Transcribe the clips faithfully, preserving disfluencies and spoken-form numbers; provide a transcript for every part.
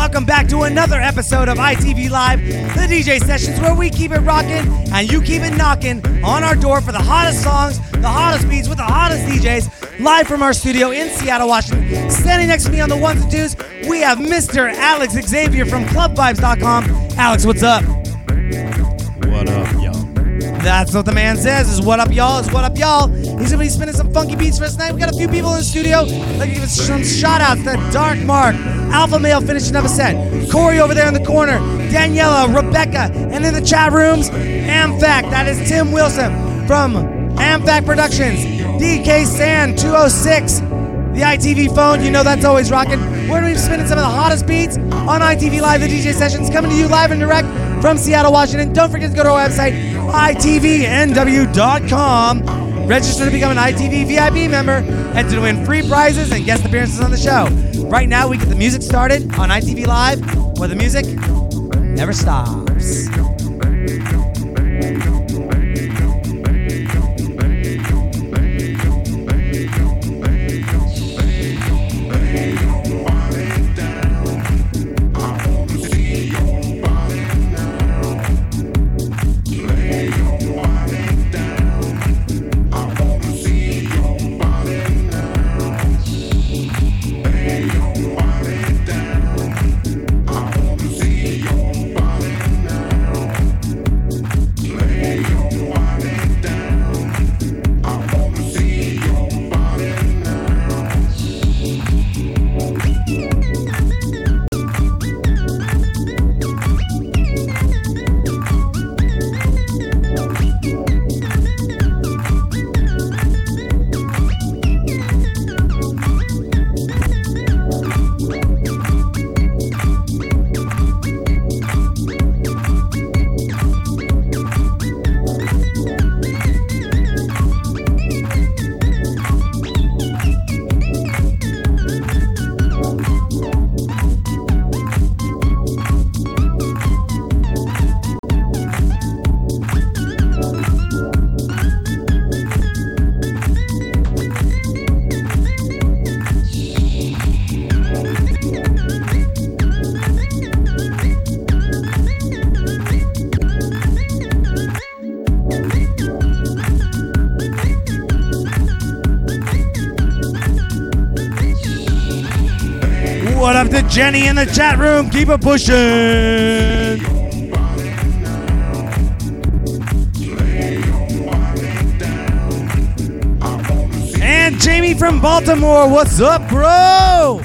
welcome back to another episode of I T V Live, the D J Sessions, where we keep it rocking and you keep it knocking on our door for the hottest songs, the hottest beats with the hottest D Js, live from our studio in Seattle, Washington. Standing next to me on the ones and twos, we have Mister Alex Xavier from club vibes dot com. Alex, what's up? What up, y'all? That's what the man says, is what up, y'all, is what up, y'all. He's going to be spinning some funky beats for us tonight. We got a few people in the studio. I'd like to give us some shout-outs to Dark Mark, Alpha Male finishing up a set, Corey over there in the corner, Daniela, Rebecca, and in the chat rooms, AmFact. That is Tim Wilson from AmFact Productions, D K Sand two oh six, the I T V phone. You know that's always rocking. We're going to be spinning some of the hottest beats on I T V Live, the D J Sessions, coming to you live and direct from Seattle, Washington. Don't forget to go to our website, I T V N W dot com. Register to become an I T V V I P member and to win free prizes and guest appearances on the show. Right now, we get the music started on I T V Live, where the music never stops. Jenny in the chat room, keep it pushing. And Jamie from Baltimore, what's up, bro?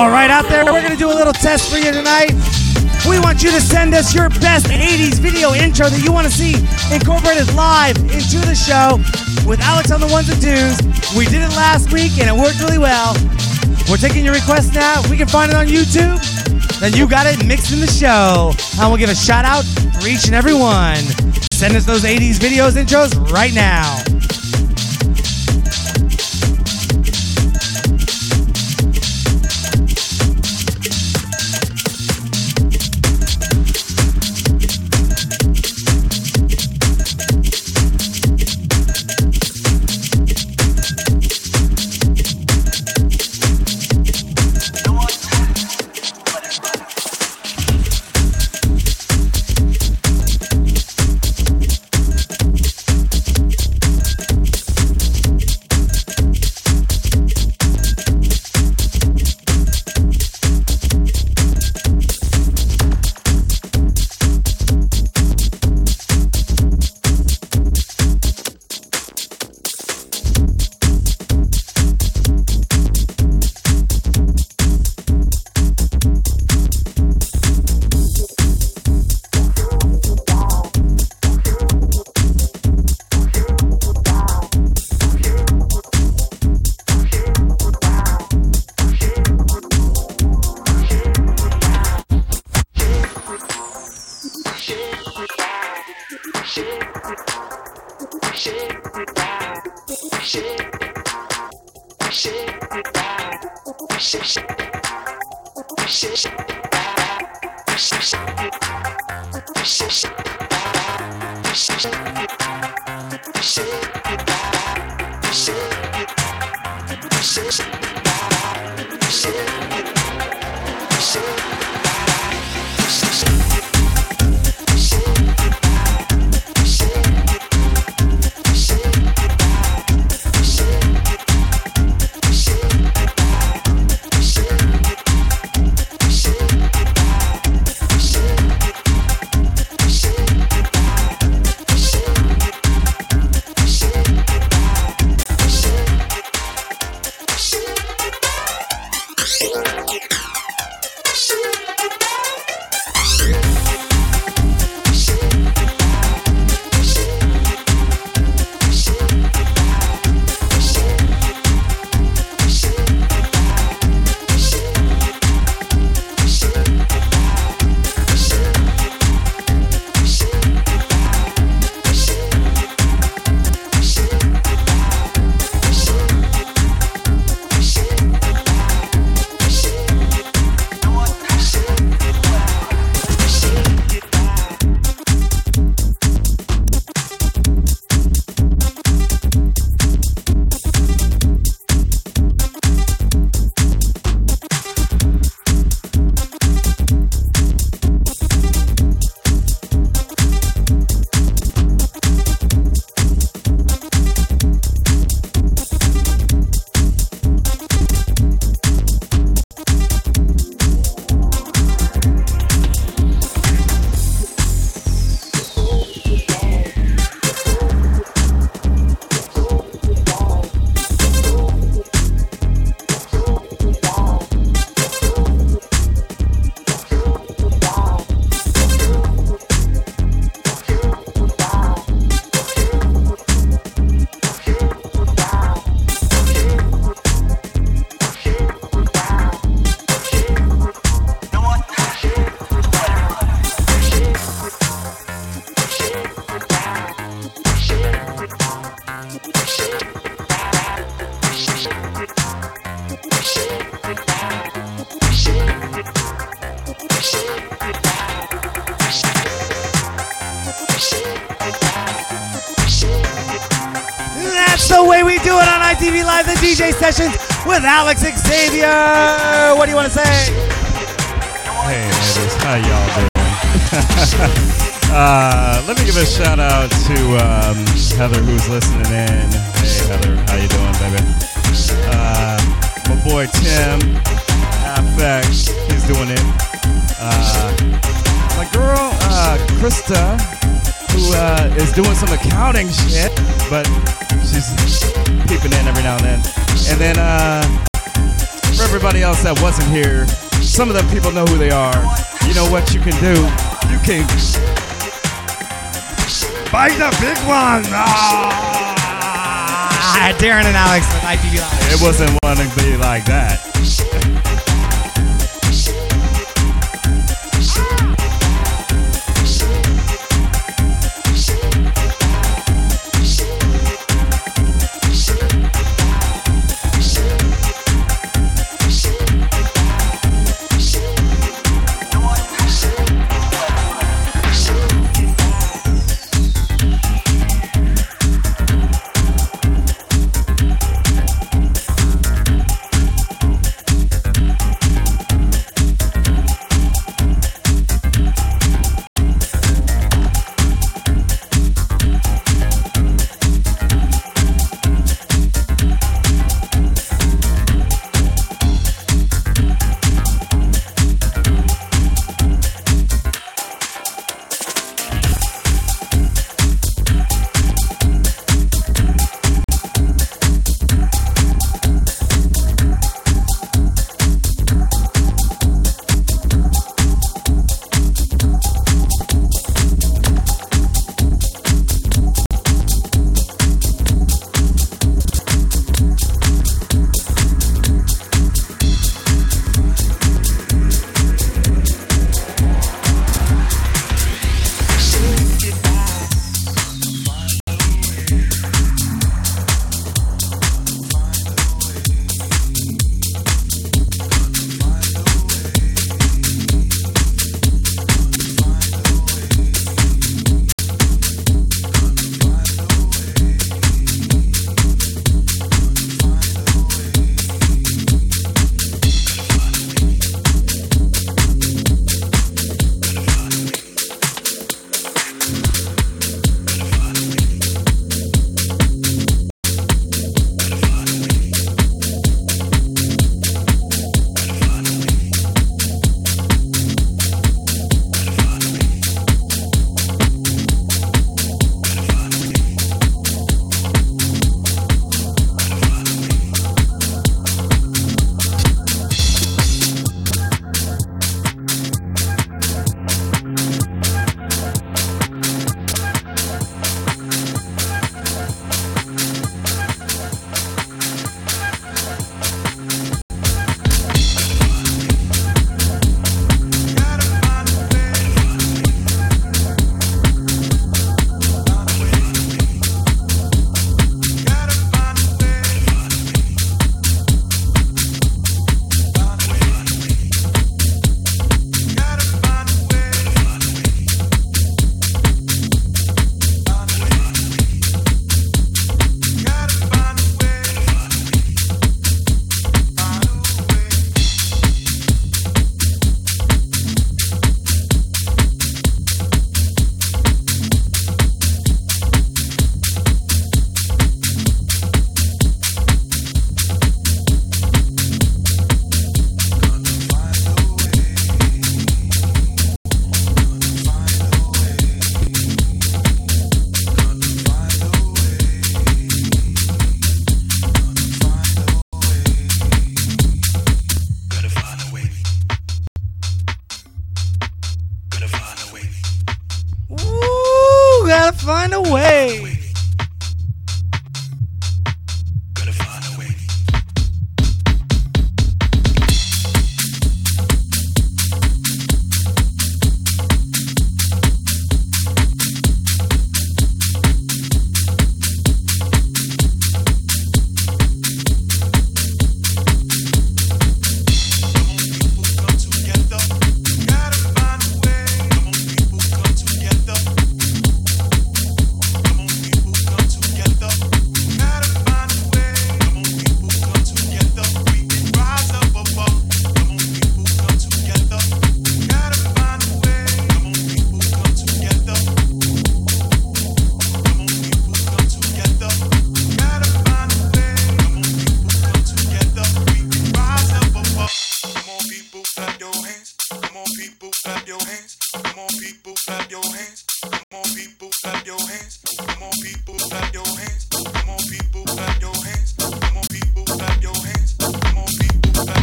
All right, out there, we're going to do a little test for you tonight. We want you to send us your best eighties video intro that you want to see incorporated live into the show with Alex on the ones and twos. We did it last week, and it worked really well. We're taking your requests now. We can find it on YouTube. Then you got it mixed in the show. And we'll give a shout-out for each and every one. Send us those eighties videos intros right now. I T V Live, the D J Sessions with Alex Xavier. What do you want to say? Hey, ladies. How y'all doing? uh, let me give a shout out to um, Heather, who's listening in. Hey, Heather. How you doing, baby? Uh, my boy, Tim. AmFact. He's doing it. Uh, my girl, uh, Krista, who uh, is doing some accounting shit, but she's peeping in every now and then. And then uh, For everybody else that wasn't here, some of the people know who they are. You know what you can do? You can bite the big one. Ah! Darren and Alex with I T V Live. It wasn't one to be like that.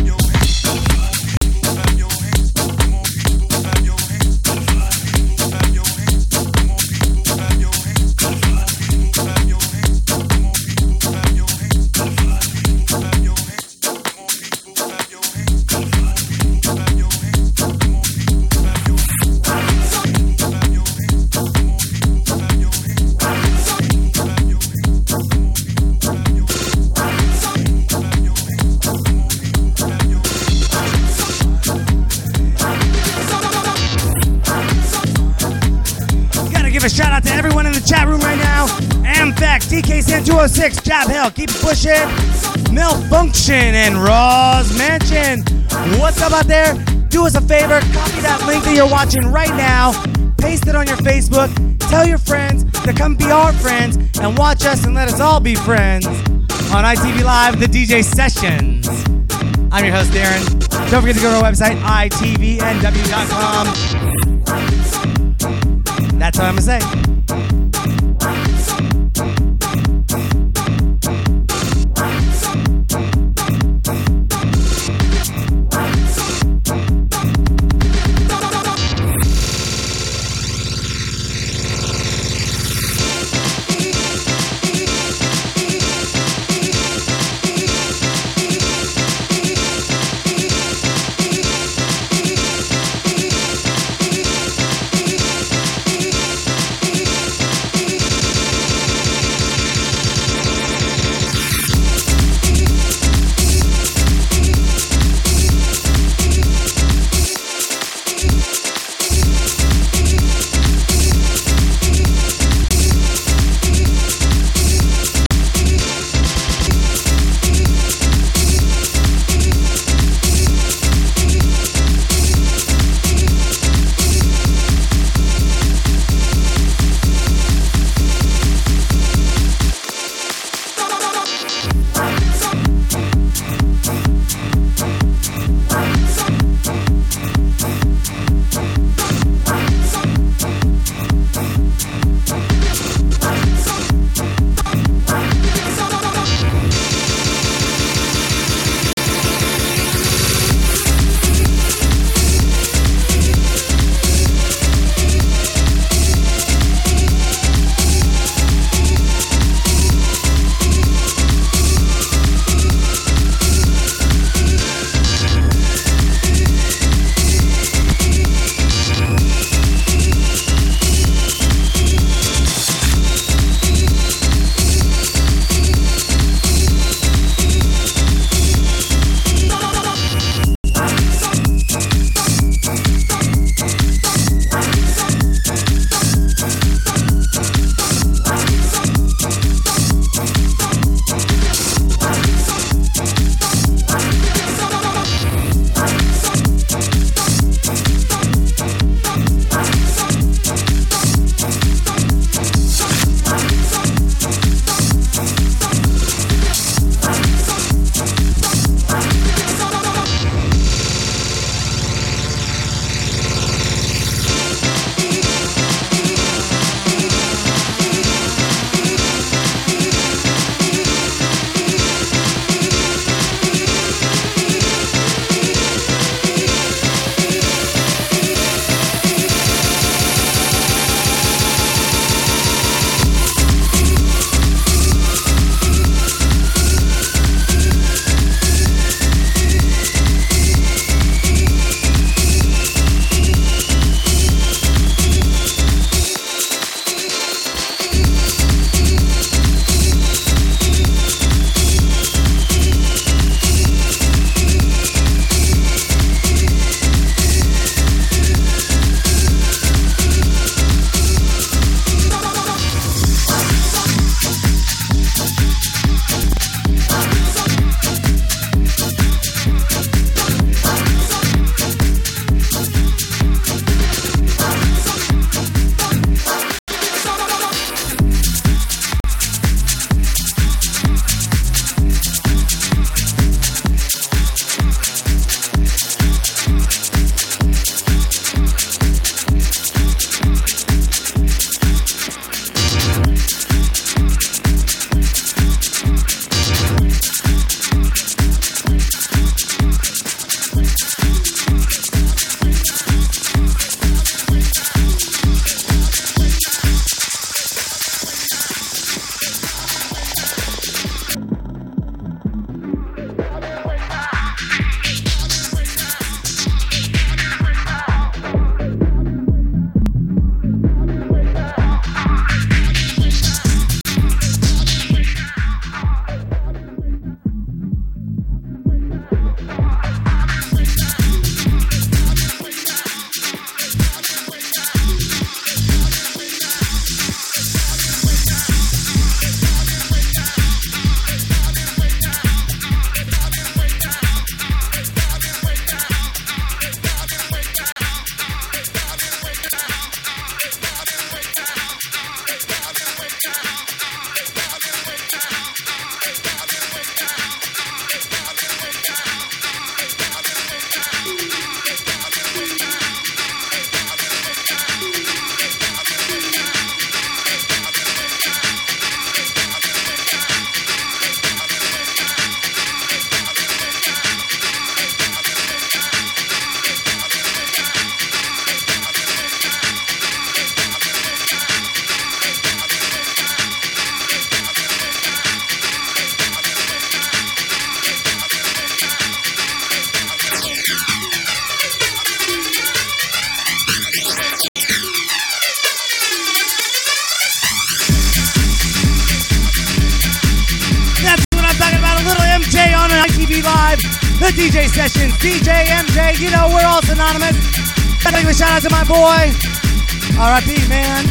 Your a shout out to everyone in the chat room right now. AmFact, D K Sand two oh six, Job Hill, Keep Pushing, Malfunction, and Rosco's Mansion. What's up out there? Do us a favor, copy that link that you're watching right now, paste it on your Facebook, tell your friends to come be our friends and watch us and let us all be friends on I T V Live, the D J Sessions. I'm your host, Darren. Don't forget to go to our website, I T V N W dot com. That's all I'm gonna say. the D J Sessions, D J M J. You know, we're all synonymous. Gotta give a shout out to my boy. R I P, man.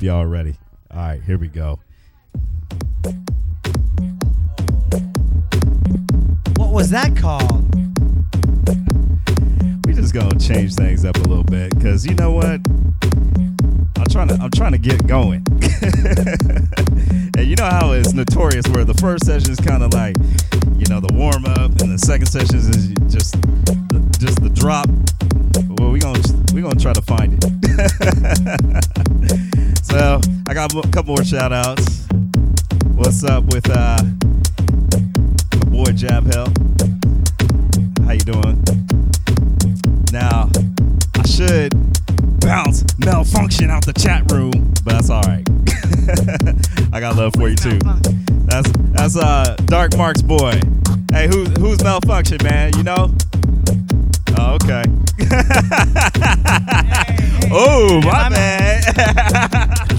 Y'all ready? All right, here we go. What was that called? We're just gonna change things up a little bit because you know what? I'm trying to I'm trying to get going. And you know how it's notorious where the first session is kind of like, you know, the warm up, and the second session is just the, just the drop. Well, we gonna we gonna try to find it. So I got a couple more shout outs. What's up with uh, my boy Jab Hell? How you doing? Now, I should bounce malfunction out the chat room, but that's all right. I got love for you too. That's that's uh Dark Mark's boy. Hey, who's who's malfunction, man? You know? Oh, okay. Hey, hey, oh, my man.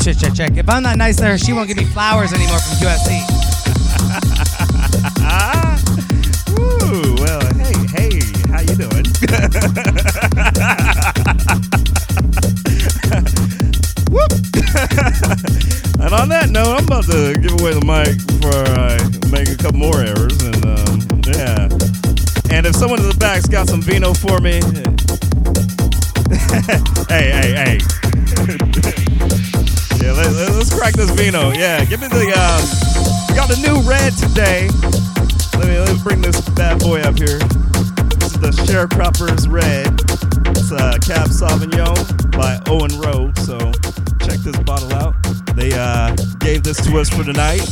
check, check, check. If I'm not nice to her, she won't give me flowers anymore from U S C. Ooh, well, hey, hey, how you doing? Whoop. And on that note, I'm about to give away the mic before I make a couple more errors. And, um, yeah. And if someone in the back's got some vino for me, hey, hey, hey. Yeah, let, let's crack this vino. Yeah, give me the, uh, we got a new red today. Let me, let me bring this bad boy up here. This is the Sharecropper's Red. It's uh, Cab Sauvignon by Owen Rowe. So check this bottle out. They uh, gave this to us for tonight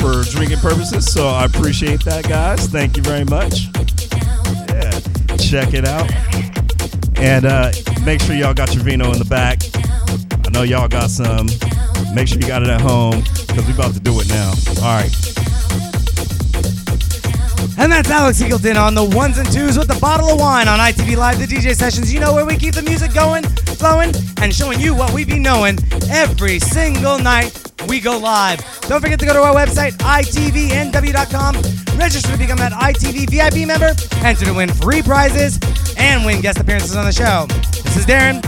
for drinking purposes. So I appreciate that, guys. Thank you very much. Yeah, check it out. And uh, make sure y'all got your vino in the back. I know y'all got some. Make sure you got it at home because we're about to do it now. All right. And that's Alex Eagleton on the ones and twos with the bottle of wine on I T V Live, the D J Sessions. You know where we keep the music going, flowing, and showing you what we be knowing every single night we go live. Don't forget to go to our website, I T V N W dot com. Register to become that I T V V I P member, enter to win free prizes, and win guest appearances on the show. This is Darren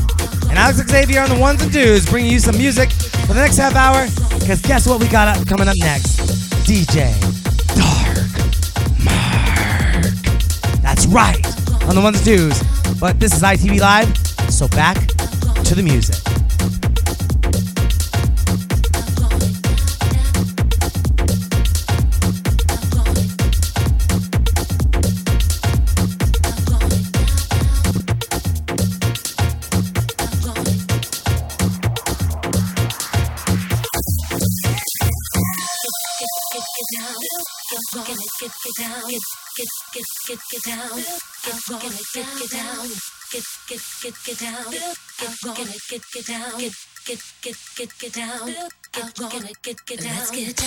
and Alex Xavier on the ones and twos, bringing you some music for the next half hour, because guess what we got up, coming up next? D J Dark Mark. That's right, on the ones and twos. But this is I T V Live, so back to the music. Get get down, get get get get down, get get get get down, get get get get down, get get get get down, get get get get get down, get gonna get get down. Let's get down, take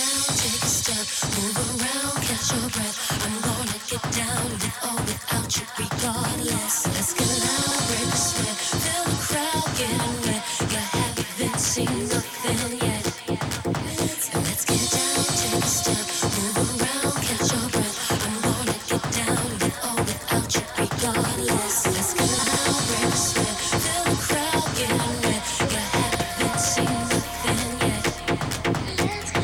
a step, move around, catch your breath. I'm gonna get down, live all without you regardless. Let's get loud, break the sweat, feel the crowd getting wet. You're happy, then seen nothing yet. Let's get down, take a step, move around, catch your breath. I'm gonna get down, live all without you regardless. Let's get loud, break the sweat, feel the crowd getting wet. You haven't seen nothing yet. Let's get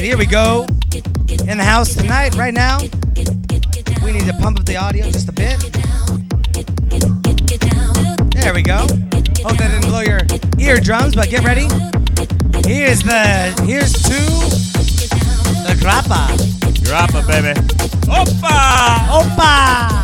Here we go. In the house tonight, right now. We need to pump up the audio just a bit. There we go. Hope that didn't blow your eardrums, but get ready. Here's the, here's to the grappa. Grappa, baby. Opa! Opa!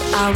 I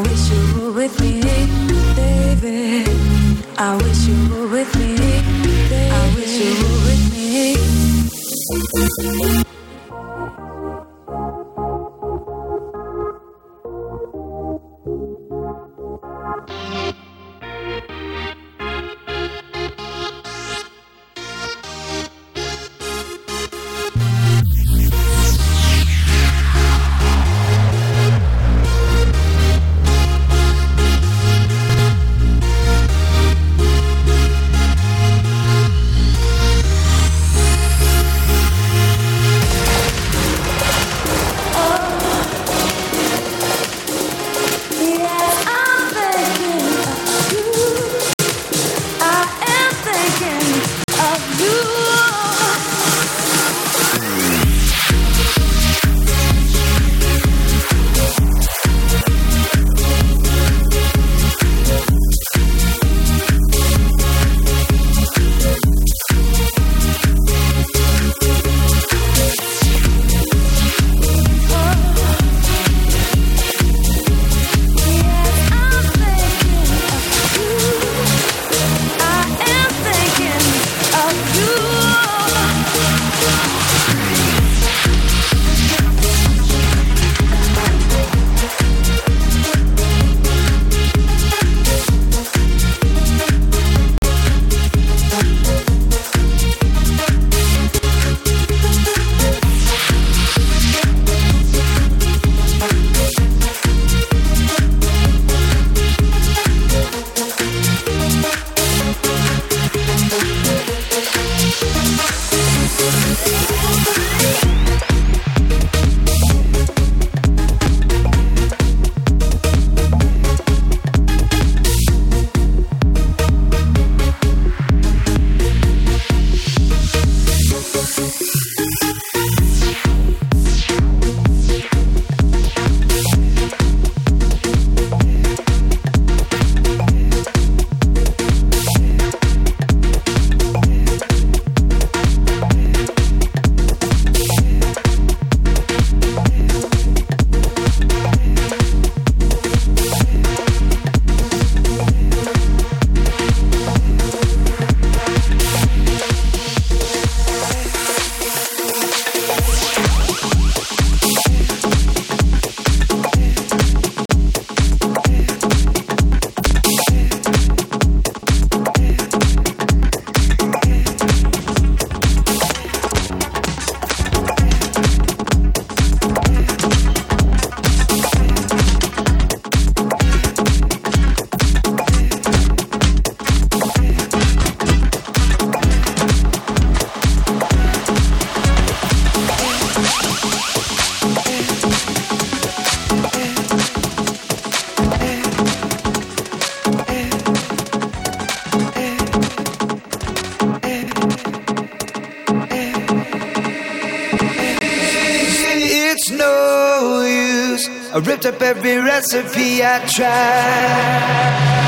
wish you were with me, baby. I wish you were with me. I wish you were with me. I ripped up every recipe I tried.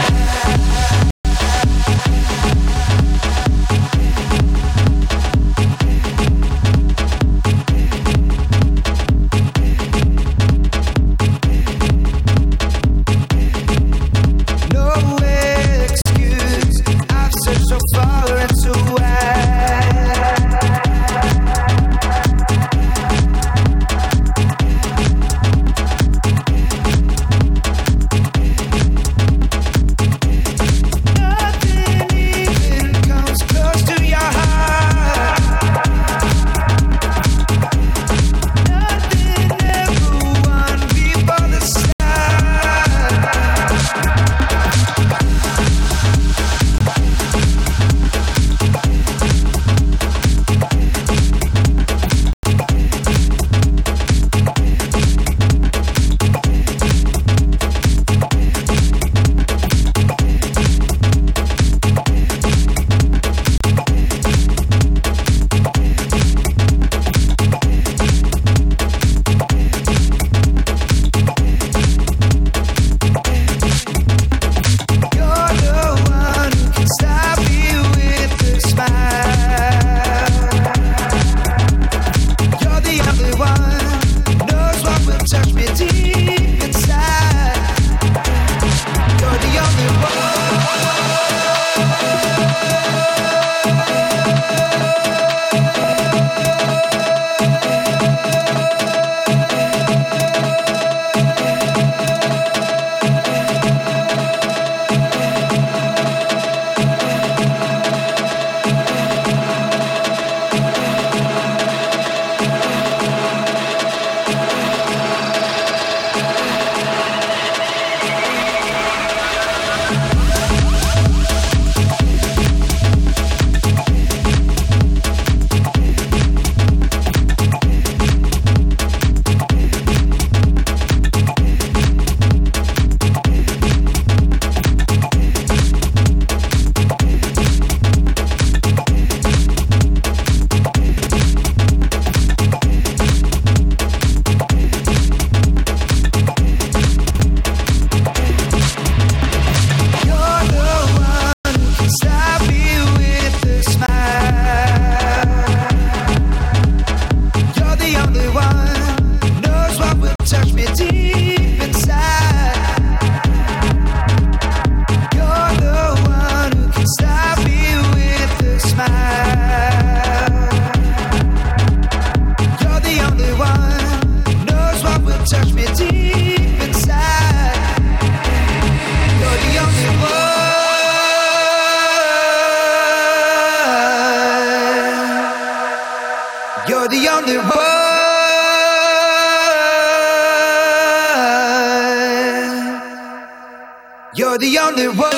You're the only one.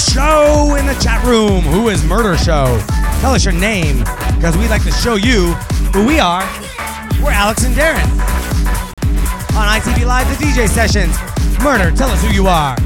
Show in the chat room. Who is Murder Show? Tell us your name, because we'd like to show you who we are. We're Alex and Darren. On I T V Live, the D J Sessions. Murder, tell us who you are.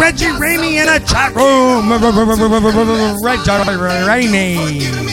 Reggie Ramey in a chat room. Reggie Ramey.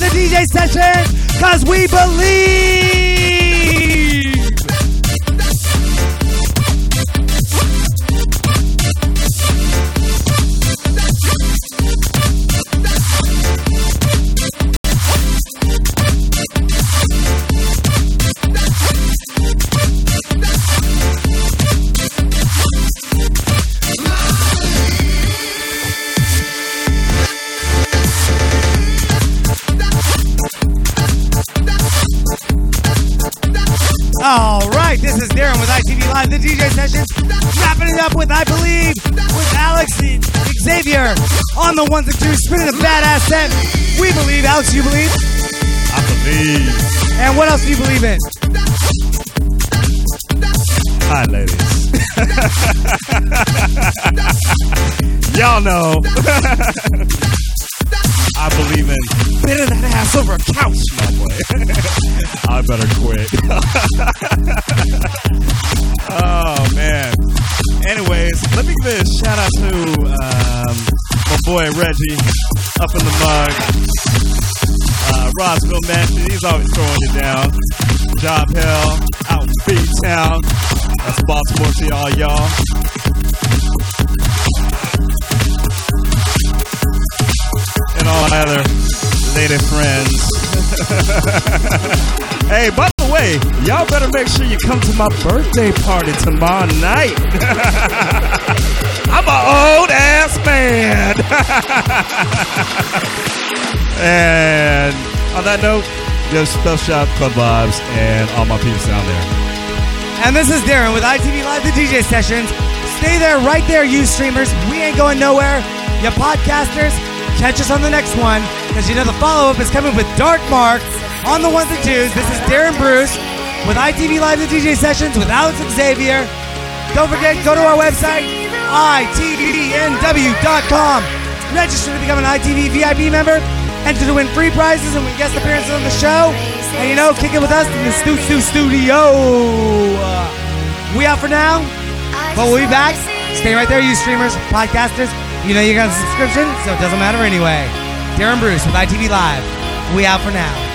live to D J Sessions, because we believe! All right, this is Darren with I T V Live, the D J Sessions, wrapping it up with I Believe, with Alex Xavier on the ones and twos, spinning a badass set. We believe. Alex, do you believe? I believe. And what else do you believe in? Hi, ladies. Y'all know. I believe in bit of that ass over a couch, my boy. I better quit. Oh, man. Anyways, let me give a shout out to um, my boy Reggie up in the mug. Uh, Rosco's Mansion, he's always throwing it down. Job Hell, out in B-Town. That's Baltimore to all y'all. And all my other native friends. Hey, by the way, y'all better make sure you come to my birthday party tomorrow night. I'm an old ass man. And on that note, there's Spell Shop, Club Lobz, and all my peeps down there. And this is Darren with I T V Live, the D J Sessions. Stay there, right there, you streamers. We ain't going nowhere. You podcasters. Catch us on the next one, because you know the follow-up is coming with Dark Mark on the ones and twos. This is Darren Bruce with I T V Live and D J Sessions with Alex Xavier. Don't forget, go to our website, I T V N W dot com. Register to become an I T V V I P member, enter to win free prizes and win guest appearances on the show. And you know, kick it with us in the Stu Stu Studio. We out for now, but we'll be back. Stay right there, you streamers, podcasters. You know you got a subscription, so it doesn't matter anyway. Darren Bruce with I T V Live. We out for now.